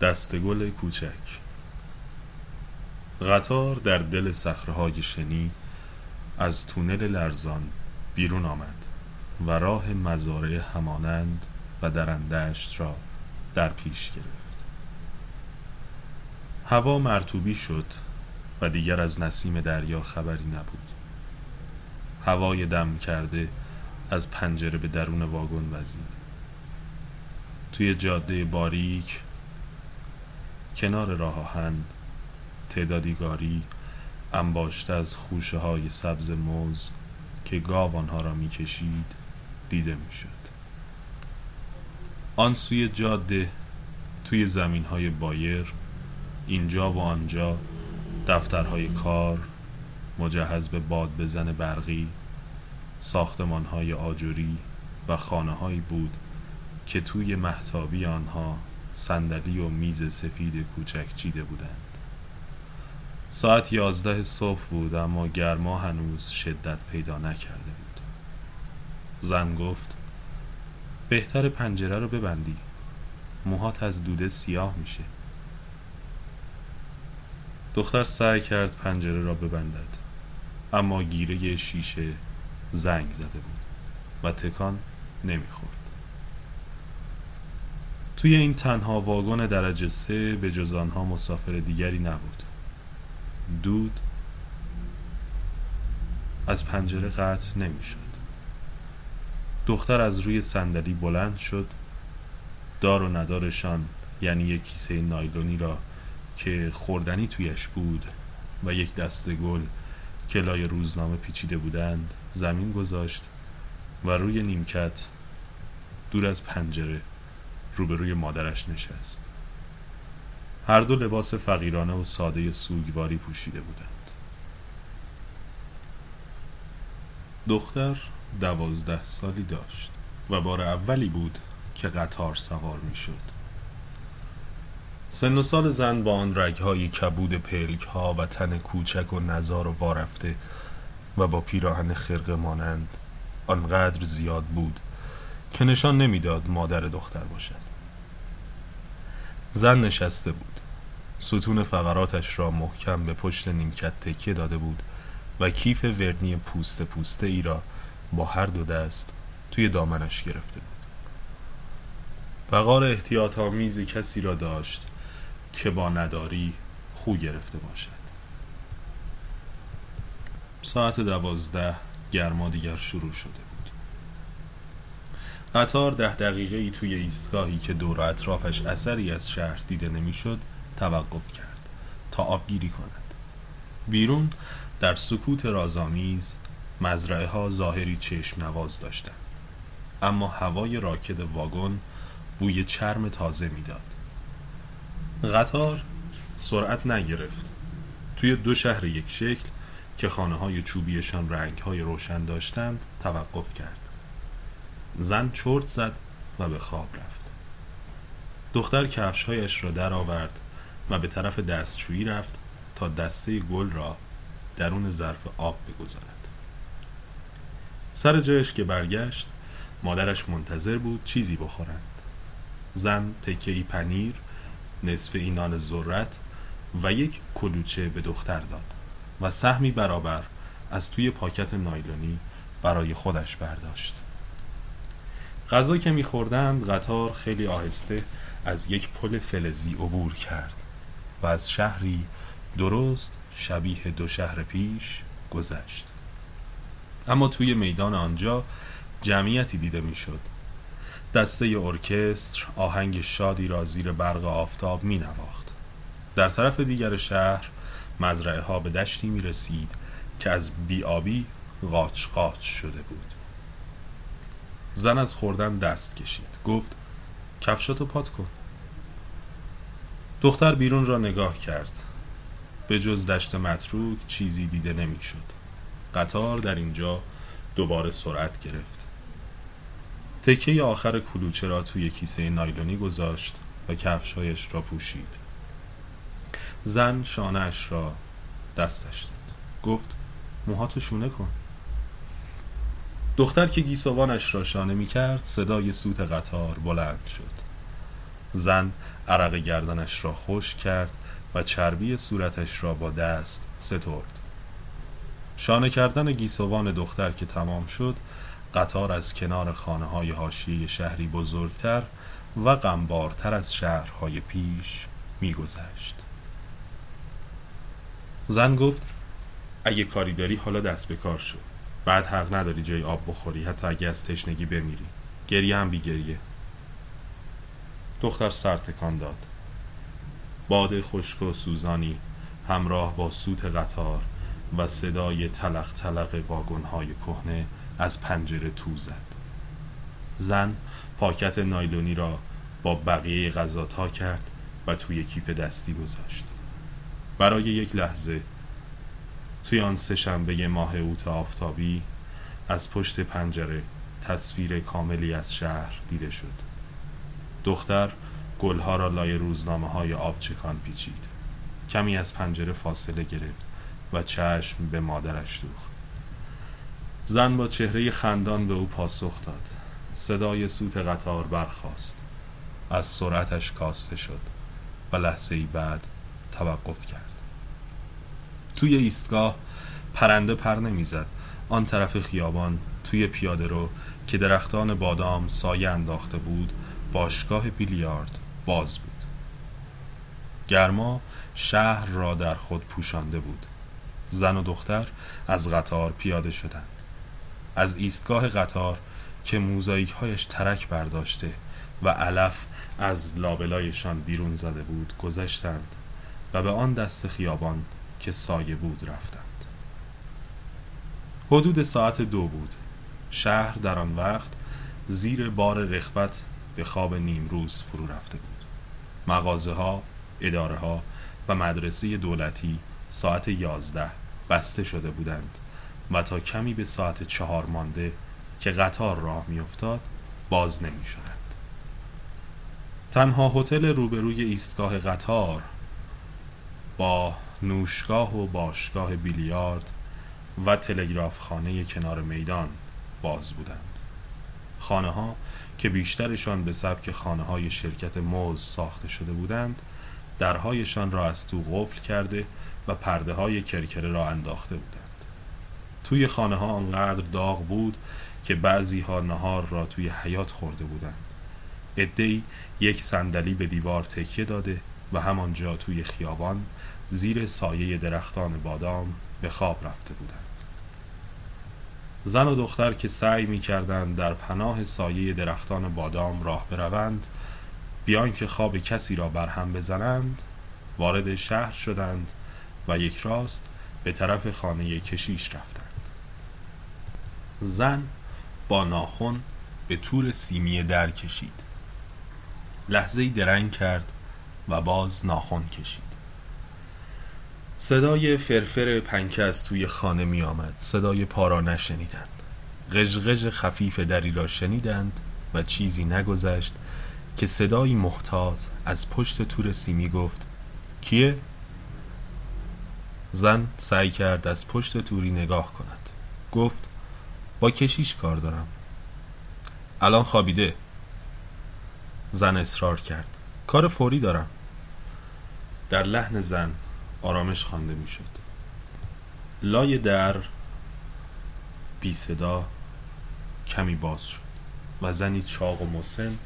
دستگل کوچک. قطار در دل صخره‌های شنی از تونل لرزان بیرون آمد و راه مزارع همانند و درندشت را در پیش گرفت. هوا مرطوبی شد و دیگر از نسیم دریا خبری نبود. هوای دم کرده از پنجره به درون واگن وزید. توی جاده باریک کنار راه آهن تعدادی گاری انباشته از خوشه های سبز موز که گاو آنها را می کشید دیده می شد. آن سوی جاده توی زمین های بایر اینجا و آنجا دفترهای کار مجهز به باد بزن برقی، ساختمان های آجری و خانه هایی بود که توی مهتابی آنها صندلی و میز سفید کوچک چیده بودند. ساعت 11 صبح بود اما گرما هنوز شدت پیدا نکرده بود. زن گفت بهتر پنجره رو ببندی، موهات از دوده سیاه میشه. دختر سعی کرد پنجره را ببندد اما گیره شیشه زنگ زده بود و تکان نمیخورد. توی این تنها واگن درجه 3 به جز آنها مسافر دیگری نبود. دود از پنجره قطع نمی شد. دختر از روی صندلی بلند شد. دار و ندارشان یعنی یک کیسه نایلونی را که خوردنی تویش بود و یک دسته گل که لای روزنامه پیچیده بودند زمین گذاشت و روی نیمکت دور از پنجره روبروی مادرش نشست. هر دو لباس فقیرانه و ساده سوگواری پوشیده بودند. دختر 12 سالی داشت و بار اولی بود که قطار سوار می شد. سن و سال زن با آن رگهای کبود پلک ها و تن کوچک و نزار و وارفته و با پیراهن خرقه مانند آنقدر زیاد بود که نشان نمیداد مادر دختر باشد. زن نشسته بود. ستون فقراتش را محکم به پشت نیمکت تکیه داده بود و کیف ورنی پوسته ای را با هر دو دست توی دامنش گرفته بود. وقار احتیاط‌آمیز کسی را داشت که با نداری خو گرفته باشد. ساعت 12 گرما دیگر شروع شده بود. قطار 10 دقیقه‌ای توی ایستگاهی که دور و اطرافش اثری از شهر دیده نمی‌شد توقف کرد تا آبگیری کند. بیرون در سکوت رازآمیز مزرعه ها ظاهری چشم نواز داشتند اما هوای راکد واگن بوی چرم تازه میداد. قطار سرعت نگرفت. توی 2 شهر یک شکل که خانه‌های چوبیشان رنگ‌های روشن داشتند توقف کرد. زن چرت زد و به خواب رفت. دختر کفش‌هایش را درآورد و به طرف دستشویی رفت تا دسته گل را درون ظرف آب بگذارد. سر جایش که برگشت مادرش منتظر بود چیزی بخورند. زن تکه‌ای پنیر، نصفه‌ای نان ذرت و یک کلوچه به دختر داد و سهمی برابر از توی پاکت نایلونی برای خودش برداشت. غذا که می‌خوردند قطار خیلی آهسته از یک پل فلزی عبور کرد و از شهری درست شبیه 2 شهر پیش گذشت. اما توی میدان آنجا جمعیتی دیده میشد. دسته ارکستر آهنگ شادی را زیر برق آفتاب می نواخت. در طرف دیگر شهر مزرعه ها به دشتی می رسید که از بیابی قاچ شده بود. زن از خوردن دست کشید. گفت کفشاتو پات کن. دختر بیرون را نگاه کرد. به جز دشت متروک چیزی دیده نمی شد. قطار در اینجا دوباره سرعت گرفت. تکه آخر کلوچه را توی کیسه نایلونی گذاشت و کفشایش را پوشید. زن شانه‌اش را دستش داد. گفت موهاتو شونه کن. دختر که گیسوانش را شانه می کرد صدای سوت قطار بلند شد. زن عرق گردنش را خشک کرد و چربی صورتش را با دست سترد. شانه کردن گیسوان دختر که تمام شد، قطار از کنار خانه‌های حاشیه شهری بزرگتر و غمبارتر از شهرهای پیش می‌گذشت. زن گفت: اگه کاری داری حالا دست به کار شو. بعد حق نداری جای آب بخوری، حتی اگه از تشنگی بمیری. گریه هم بی گریه. دختر سر تکان داد. باد خشک و سوزانی همراه با سوت قطار و صدای تلق تلق واگن‌های کهنه از پنجره تو زد. زن پاکت نایلونی را با بقیه غذا تا کرد و توی کیف دستی گذاشت. برای یک لحظه توی آن سه‌شنبه ماه اوت آفتابی از پشت پنجره تصویر کاملی از شهر دیده شد. دختر گلها را لای روزنامه‌های آبچکان پیچید. کمی از پنجره فاصله گرفت و چشم به مادرش دوخت. زن با چهره خندان به او پاسخ داد. صدای سوت قطار برخاست. از سرعتش کاسته شد و لحظه‌ای بعد توقف کرد. توی ایستگاه پرنده پر نمیزد. آن طرف خیابان توی پیاده رو که درختان بادام سایه انداخته بود، باشگاه بیلیارد باز بود. گرما شهر را در خود پوشانده بود. زن و دختر از قطار پیاده شدند. از ایستگاه قطار که موزاییک‌هایش ترک برداشته و علف از لابلایشان بیرون زده بود گذشتند و به آن دست خیابان که سایه بود رفتند. حدود ساعت 2 بود. شهر در آن وقت زیر بار رخوت به خواب نیم روز فرو رفته بود. مغازه‌ها، اداره‌ها و مدرسه دولتی ساعت 11 بسته شده بودند و تا کمی به ساعت 4 مانده که قطار راه می‌افتاد باز نمی‌شدند. تنها هتل روبروی ایستگاه قطار با نوشگاه و باشگاه بیلیارد و تلگراف خانه کنار میدان باز بودند. خانه‌ها که بیشترشان به سبک خانه‌های شرکت موز ساخته شده بودند، درهایشان را از تو قفل کرده و پرده‌های کرکره را انداخته بودند. توی خانه‌ها آنقدر داغ بود که بعضی‌ها نهار را توی حیاط خورده بودند. عده‌ای یک صندلی به دیوار تکیه داده و همانجا توی خیابان زیر سایه درختان بادام به خواب رفته بودند. زن و دختر که سعی می‌کردند در پناه سایه درختان بادام راه بروند، بیان که خواب کسی را برهم بزنند، وارد شهر شدند و یک راست به طرف خانه کشیش رفتند. زن با ناخن به تور سیمی در کشید. لحظه‌ای درنگ کرد و باز ناخن کشید. صدای فرفر پنکه از توی خانه می آمد. صدای پا را نشنیدند. قژقژ خفیف دری را شنیدند و چیزی نگذشت که صدایی محتاط از پشت تور سیمی گفت: کیه؟ زن سعی کرد از پشت توری نگاه کند. گفت: با کشیش کار دارم. الان خوابیده. زن اصرار کرد: کار فوری دارم. در لحن زن آرامش خوانده می شد. لای در بی صدا کمی باز شد و زنی چاق و مسن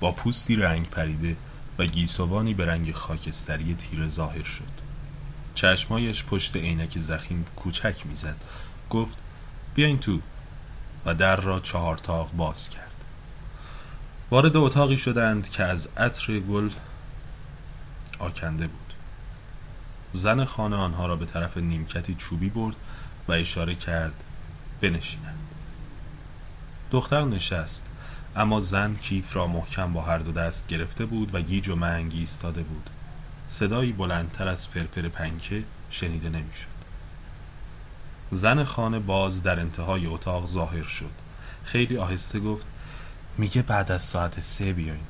با پوستی رنگ پریده و گیسوانی به رنگ خاکستری تیره ظاهر شد. چشمایش پشت عینک ضخیم کوچک می زد. گفت: بیاین تو، و در را 4 تاق باز کرد. وارد اتاقی شدند که از عطر گل آکنده بود. زن خانه آنها را به طرف نیمکتی چوبی برد و اشاره کرد بنشینند. دختر نشست، اما زن کیف را محکم با هر دو دست گرفته بود و گیج و منگ ایستاده بود. صدایی بلندتر از فرفر پنکه شنیده نمیشد. زن خانه باز در انتهای اتاق ظاهر شد. خیلی آهسته گفت: میگه بعد از ساعت 3 بیاین.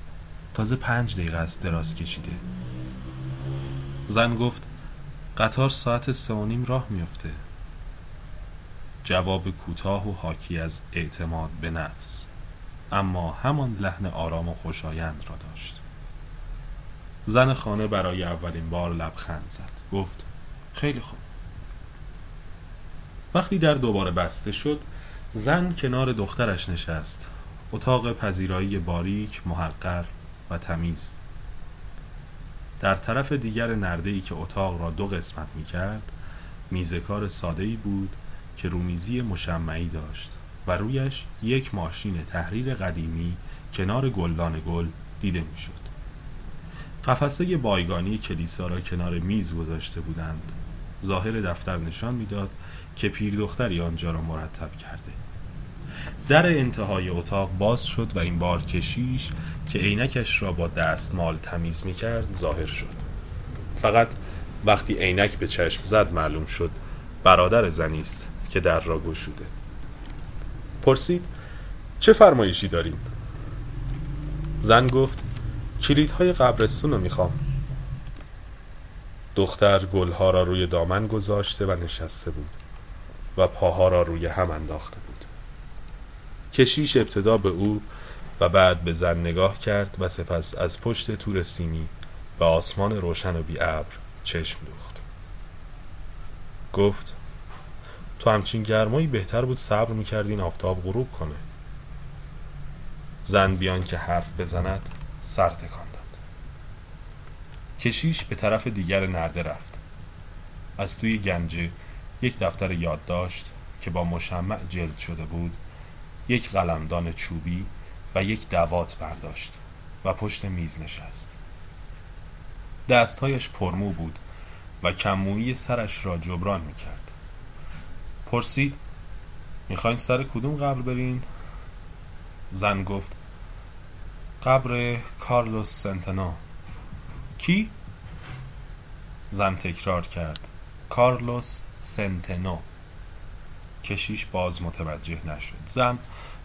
تازه 5 دقیقه از دراز کشیده. زن گفت: قطار ساعت 3:30 راه میفته. جواب کوتاه و حاکی از اعتماد به نفس، اما همان لحن آرام و خوشایند را داشت. زن خانه برای اولین بار لبخند زد. گفت خیلی خوب. وقتی در دوباره بسته شد، زن کنار دخترش نشست. اتاق پذیرایی باریک، محقر و تمیز. در طرف دیگر نرده‌ای که اتاق را دو قسمت می‌کرد، میزکار ساده‌ای بود که رومیزی مشمعی داشت و رویش یک ماشین تحریر قدیمی کنار گلدان گل دیده می‌شد. قفسه بایگانی کلیسا را کنار میز گذاشته بودند. ظاهر دفتر نشان می‌داد که پیر دختری آنجا را مرتب کرده. در انتهای اتاق باز شد و این بار کشیش که عینکش را با دستمال تمیز می‌کرد ظاهر شد. فقط وقتی عینک به چشم زد معلوم شد برادر زنی است که در را گشوده. پرسید چه فرمایشی دارین؟ زن گفت کلیدهای قبرستون رو می‌خوام. دختر گلها را روی دامن گذاشته و نشسته بود و پاها را روی هم انداخته بود. کشیش ابتدا به او و بعد به زن نگاه کرد و سپس از پشت تور سیمی به آسمان روشن و بی ابر چشم دوخت. گفت تو همچین گرمایی بهتر بود صبر می‌کردین آفتاب غروب کنه. زن بیان که حرف بزند سر تکان داد. کشیش به طرف دیگر نرده رفت. از توی گنجه یک دفتر یادداشت که با مشمع جلد شده بود، یک قلمدان چوبی و یک دوات برداشت و پشت میز نشست. دستهایش پرمو بود و کم‌مویی سرش را جبران می‌کرد. پرسید می‌خواین سر کدوم قبر برین؟ زن گفت قبر کارلوس سنتنا. کی؟ زن تکرار کرد کارلوس سنتنو. کشیش باز متوجه نشد. زن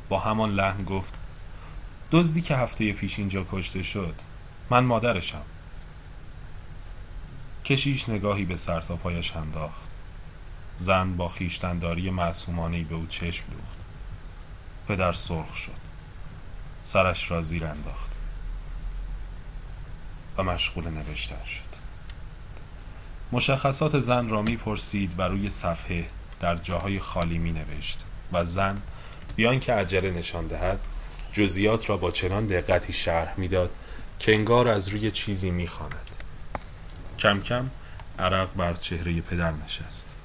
با همان لحن گفت دزدی که هفته پیش اینجا کشته شد، من مادرشم. کشیش نگاهی به سر تا پایش انداخت. زن با خویشتن‌داری معصومانه‌ای به او چشم دوخت. پدر سرخ شد، سرش را زیر انداخت و مشغول نوشتن شد. مشخصات زن را می پرسید و روی صفحه در جاهای خالی می نوشت و زن بیان که عجله نشان دهد جزئیات را با چنان دقتی شرح می داد که انگار از روی چیزی می خواند. کم کم عرق بر چهره پدر نشست.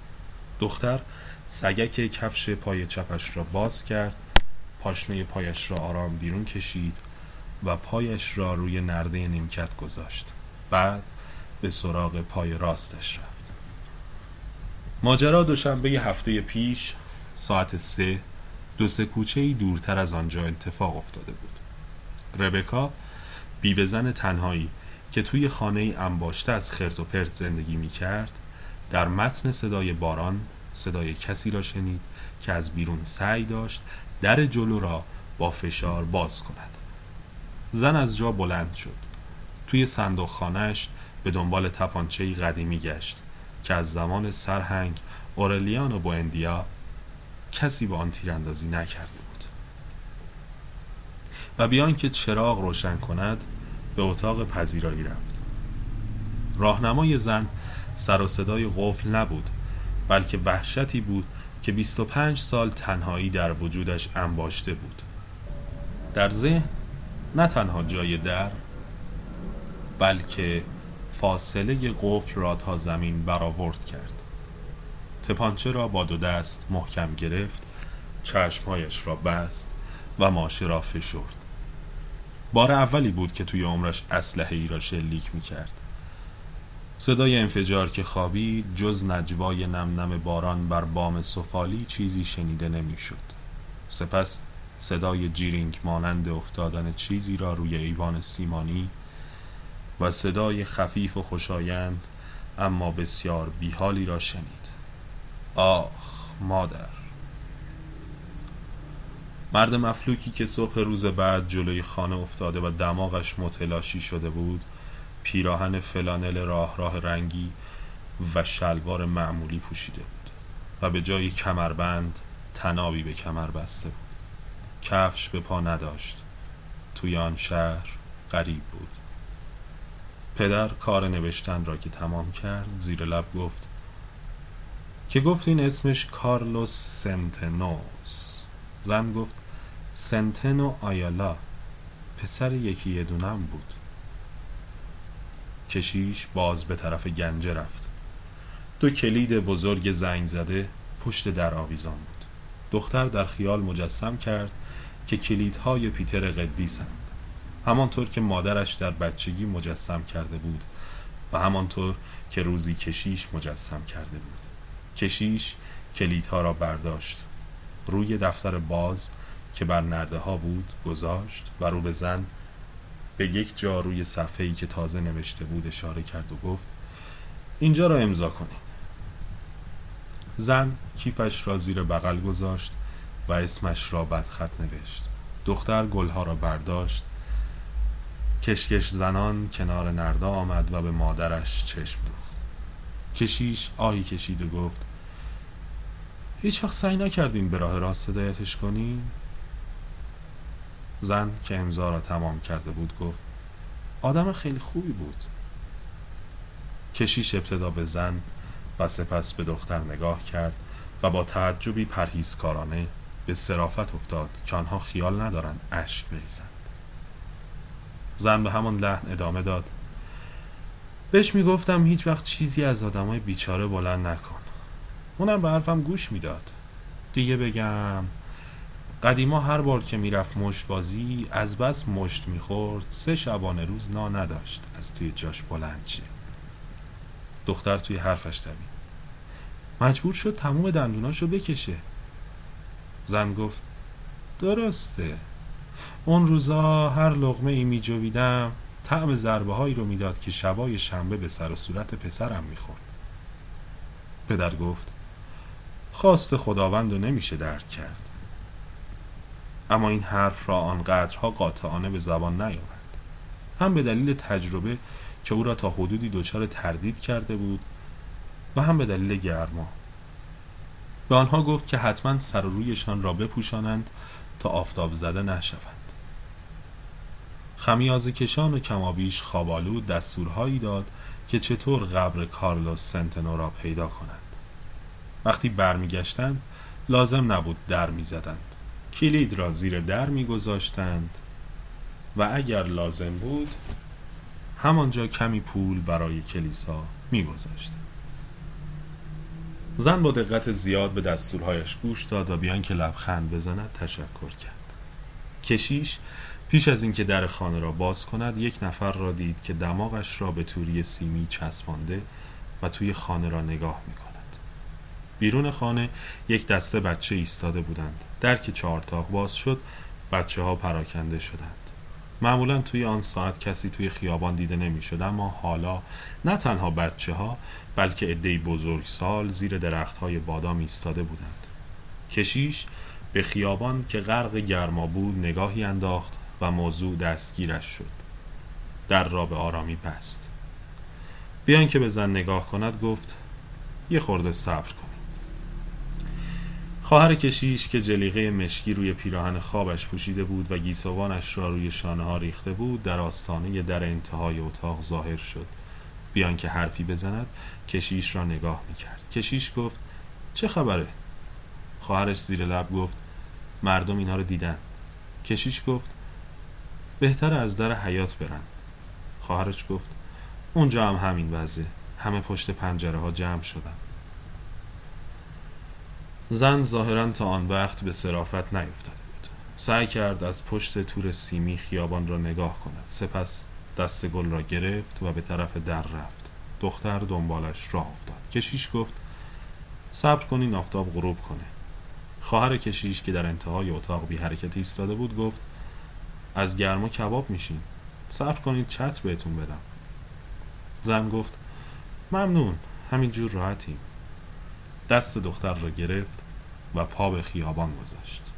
دختر سگک کفش پای چپش را باز کرد، پاشنه پایش را آرام بیرون کشید و پایش را روی نرده نیمکت گذاشت. بعد به سراغ پای راستش رفت. ماجرا دوشنبه هفته پیش ساعت 3 دو سه کوچه‌ای دورتر از آنجا اتفاق افتاده بود. ربکا بیوه زن تنهایی که توی خانه‌ای انباشته از خرت و پرت زندگی می‌کرد، در متن صدای باران صدای کسی را شنید که از بیرون سعی داشت در جلو را با فشار باز کند. زن از جا بلند شد. توی صندوق خانه‌اش به دنبال تپانچه‌ای قدیمی گشت که از زمان سرهنگ اورلیانو بوئندیا کسی با آن تیراندازی نکرده بود. و بیان که چراغ روشن کند به اتاق پذیرایی رفت. راهنمای زن سر و صدای قفل نبود، بلکه وحشتی بود که 25 سال تنهایی در وجودش انباشته بود. در ذهن نه تنها جای در، بلکه فاصله قفل را تا زمین برآورد کرد. تپانچه را با دو دست محکم گرفت، چشمهایش را بست و ماشه را فشرد. بار اولی بود که توی عمرش اسلحه‌ای را شلیک می‌کرد. صدای انفجار که خوابید، جز نجوای نم نم باران بر بام سفالی چیزی شنیده نمی‌شد. سپس صدای جیرینگ مانند افتادن چیزی را روی ایوان سیمانی و صدای خفیف و خوشایند اما بسیار بیحالی را شنید. آخ مادر. مرد مفلوکی که صبح روز بعد جلوی خانه افتاده و دماغش متلاشی شده بود، پیراهن فلانل راه رنگی و شلوار معمولی پوشیده بود و به جای کمربند تنابی به کمر بسته بود. کفش به پا نداشت. توی آن شهر غریب بود. پدر کار نوشتن را که تمام کرد زیر لب گفت که گفتین اسمش کارلوس سنتنوس. زن گفت سنتنو آیالا پسر یکی یه دونم بود. کشیش باز به طرف گنجه رفت. دو کلید بزرگ زنگ زده پشت در آویزان بود. دختر در خیال مجسم کرد که کلیدهای پیتر قدیسند، همانطور که مادرش در بچگی مجسم کرده بود و همانطور که روزی کشیش مجسم کرده بود. کشیش کلیدها را برداشت، روی دفتر باز که بر نرده ها بود گذاشت و رو به زن به یک جا روی صفحه‌ای که تازه نوشته بود اشاره کرد و گفت اینجا را امضا کنی. زن کیفش را زیر بغل گذاشت و اسمش را بدخط نوشت. دختر گلها را برداشت. کشکش زنان کنار نرده آمد و به مادرش چشم دوخت. کشیش آهی کشید و گفت هیچ وقت سعی نکردین به راه راست هدایتش کنین؟ زن که امضا را تمام کرده بود گفت آدم خیلی خوبی بود. کشیش ابتدا به زن و سپس به دختر نگاه کرد و با تعجبی پرهیزکارانه به صرافت افتاد که آنها خیال ندارند اشک بریزند. زن به همان لحن ادامه داد بهش میگفتم هیچ وقت چیزی از آدمای بیچاره بلند نکن. اونم به حرفم گوش میداد. دیگه بگم قدیما هر بار که میرفت مشت بازی از بس مشت میخورد 3 شبانه روز نا نداشت از توی جاش بلند شه. دختر توی حرفش دوید. مجبور شد تموم دندوناشو بکشه. زن گفت درسته. اون روزا هر لقمه ای می جویدم طعم ضربه هایی رو میداد که شبای شنبه به سر و صورت پسرم میخورد. پدر گفت خواست خداوند رو نمیشه درک کرد. اما این حرف را آنقدرها قاطعانه به زبان نیاورد، هم به دلیل تجربه که او را تا حدودی دچار تردید کرده بود و هم به دلیل گرما. به آنها گفت که حتما سر و رویشان را بپوشانند تا آفتاب زده نشوند. خمیازه‌کشان و کمابیش خوابالو دستورهایی داد که چطور قبر کارلوس سنتنو را پیدا کنند. وقتی برمیگشتند لازم نبود در میزدند، کلید را زیر در میگذاشتند و اگر لازم بود همانجا کمی پول برای کلیسا میگذاشتند. زن با دقت زیاد به دستورهایش گوش داد و بیان که لبخند بزند تشکر کرد. کشیش پیش از اینکه در خانه را باز کند یک نفر را دید که دماغش را به توری سیمی چسبانده و توی خانه را نگاه میکند. بیرون خانه یک دسته بچه ایستاده بودند. درک 4 تاق باز شد. بچه ها پراکنده شدند. معمولا توی آن ساعت کسی توی خیابان دیده نمی شد، اما حالا نه تنها بچه ها بلکه عده‌ای بزرگسال زیر درخت های بادام ایستاده بودند. کشیش به خیابان که غرق گرما بود نگاهی انداخت و موضوع دستگیرش شد. در را به آرامی بست. بیان که به زن نگاه کند گفت یه خورده صبر کن. خواهر کشیش که جلیقه مشکی روی پیراهن خوابش پوشیده بود و گیسوانش را روی شانه ها ریخته بود در آستانه در انتهای اتاق ظاهر شد. بیان که حرفی بزند کشیش را نگاه میکرد. کشیش گفت چه خبره؟ خواهرش زیر لب گفت مردم اینا رو دیدن. کشیش گفت بهتر از در حیات برن. خواهرش گفت اونجا هم همین وضعه، همه پشت پنجره ها جمع شدن. زن ظاهراً تا آن وقت به صرافت نیفتاده بود. سعی کرد از پشت تور سیمی خیابان را نگاه کند. سپس دست گل را گرفت و به طرف در رفت. دختر دنبالش راه افتاد. کشیش گفت صبر کنین آفتاب غروب کنه. خواهر کشیش که در انتهای اتاق بی حرکت ایستاده بود گفت از گرما کباب میشین. صبر کنید چت بهتون بدم. زن گفت ممنون، همینجور راحتیم. دست دختر را گرفت و پا به خیابان گذاشت.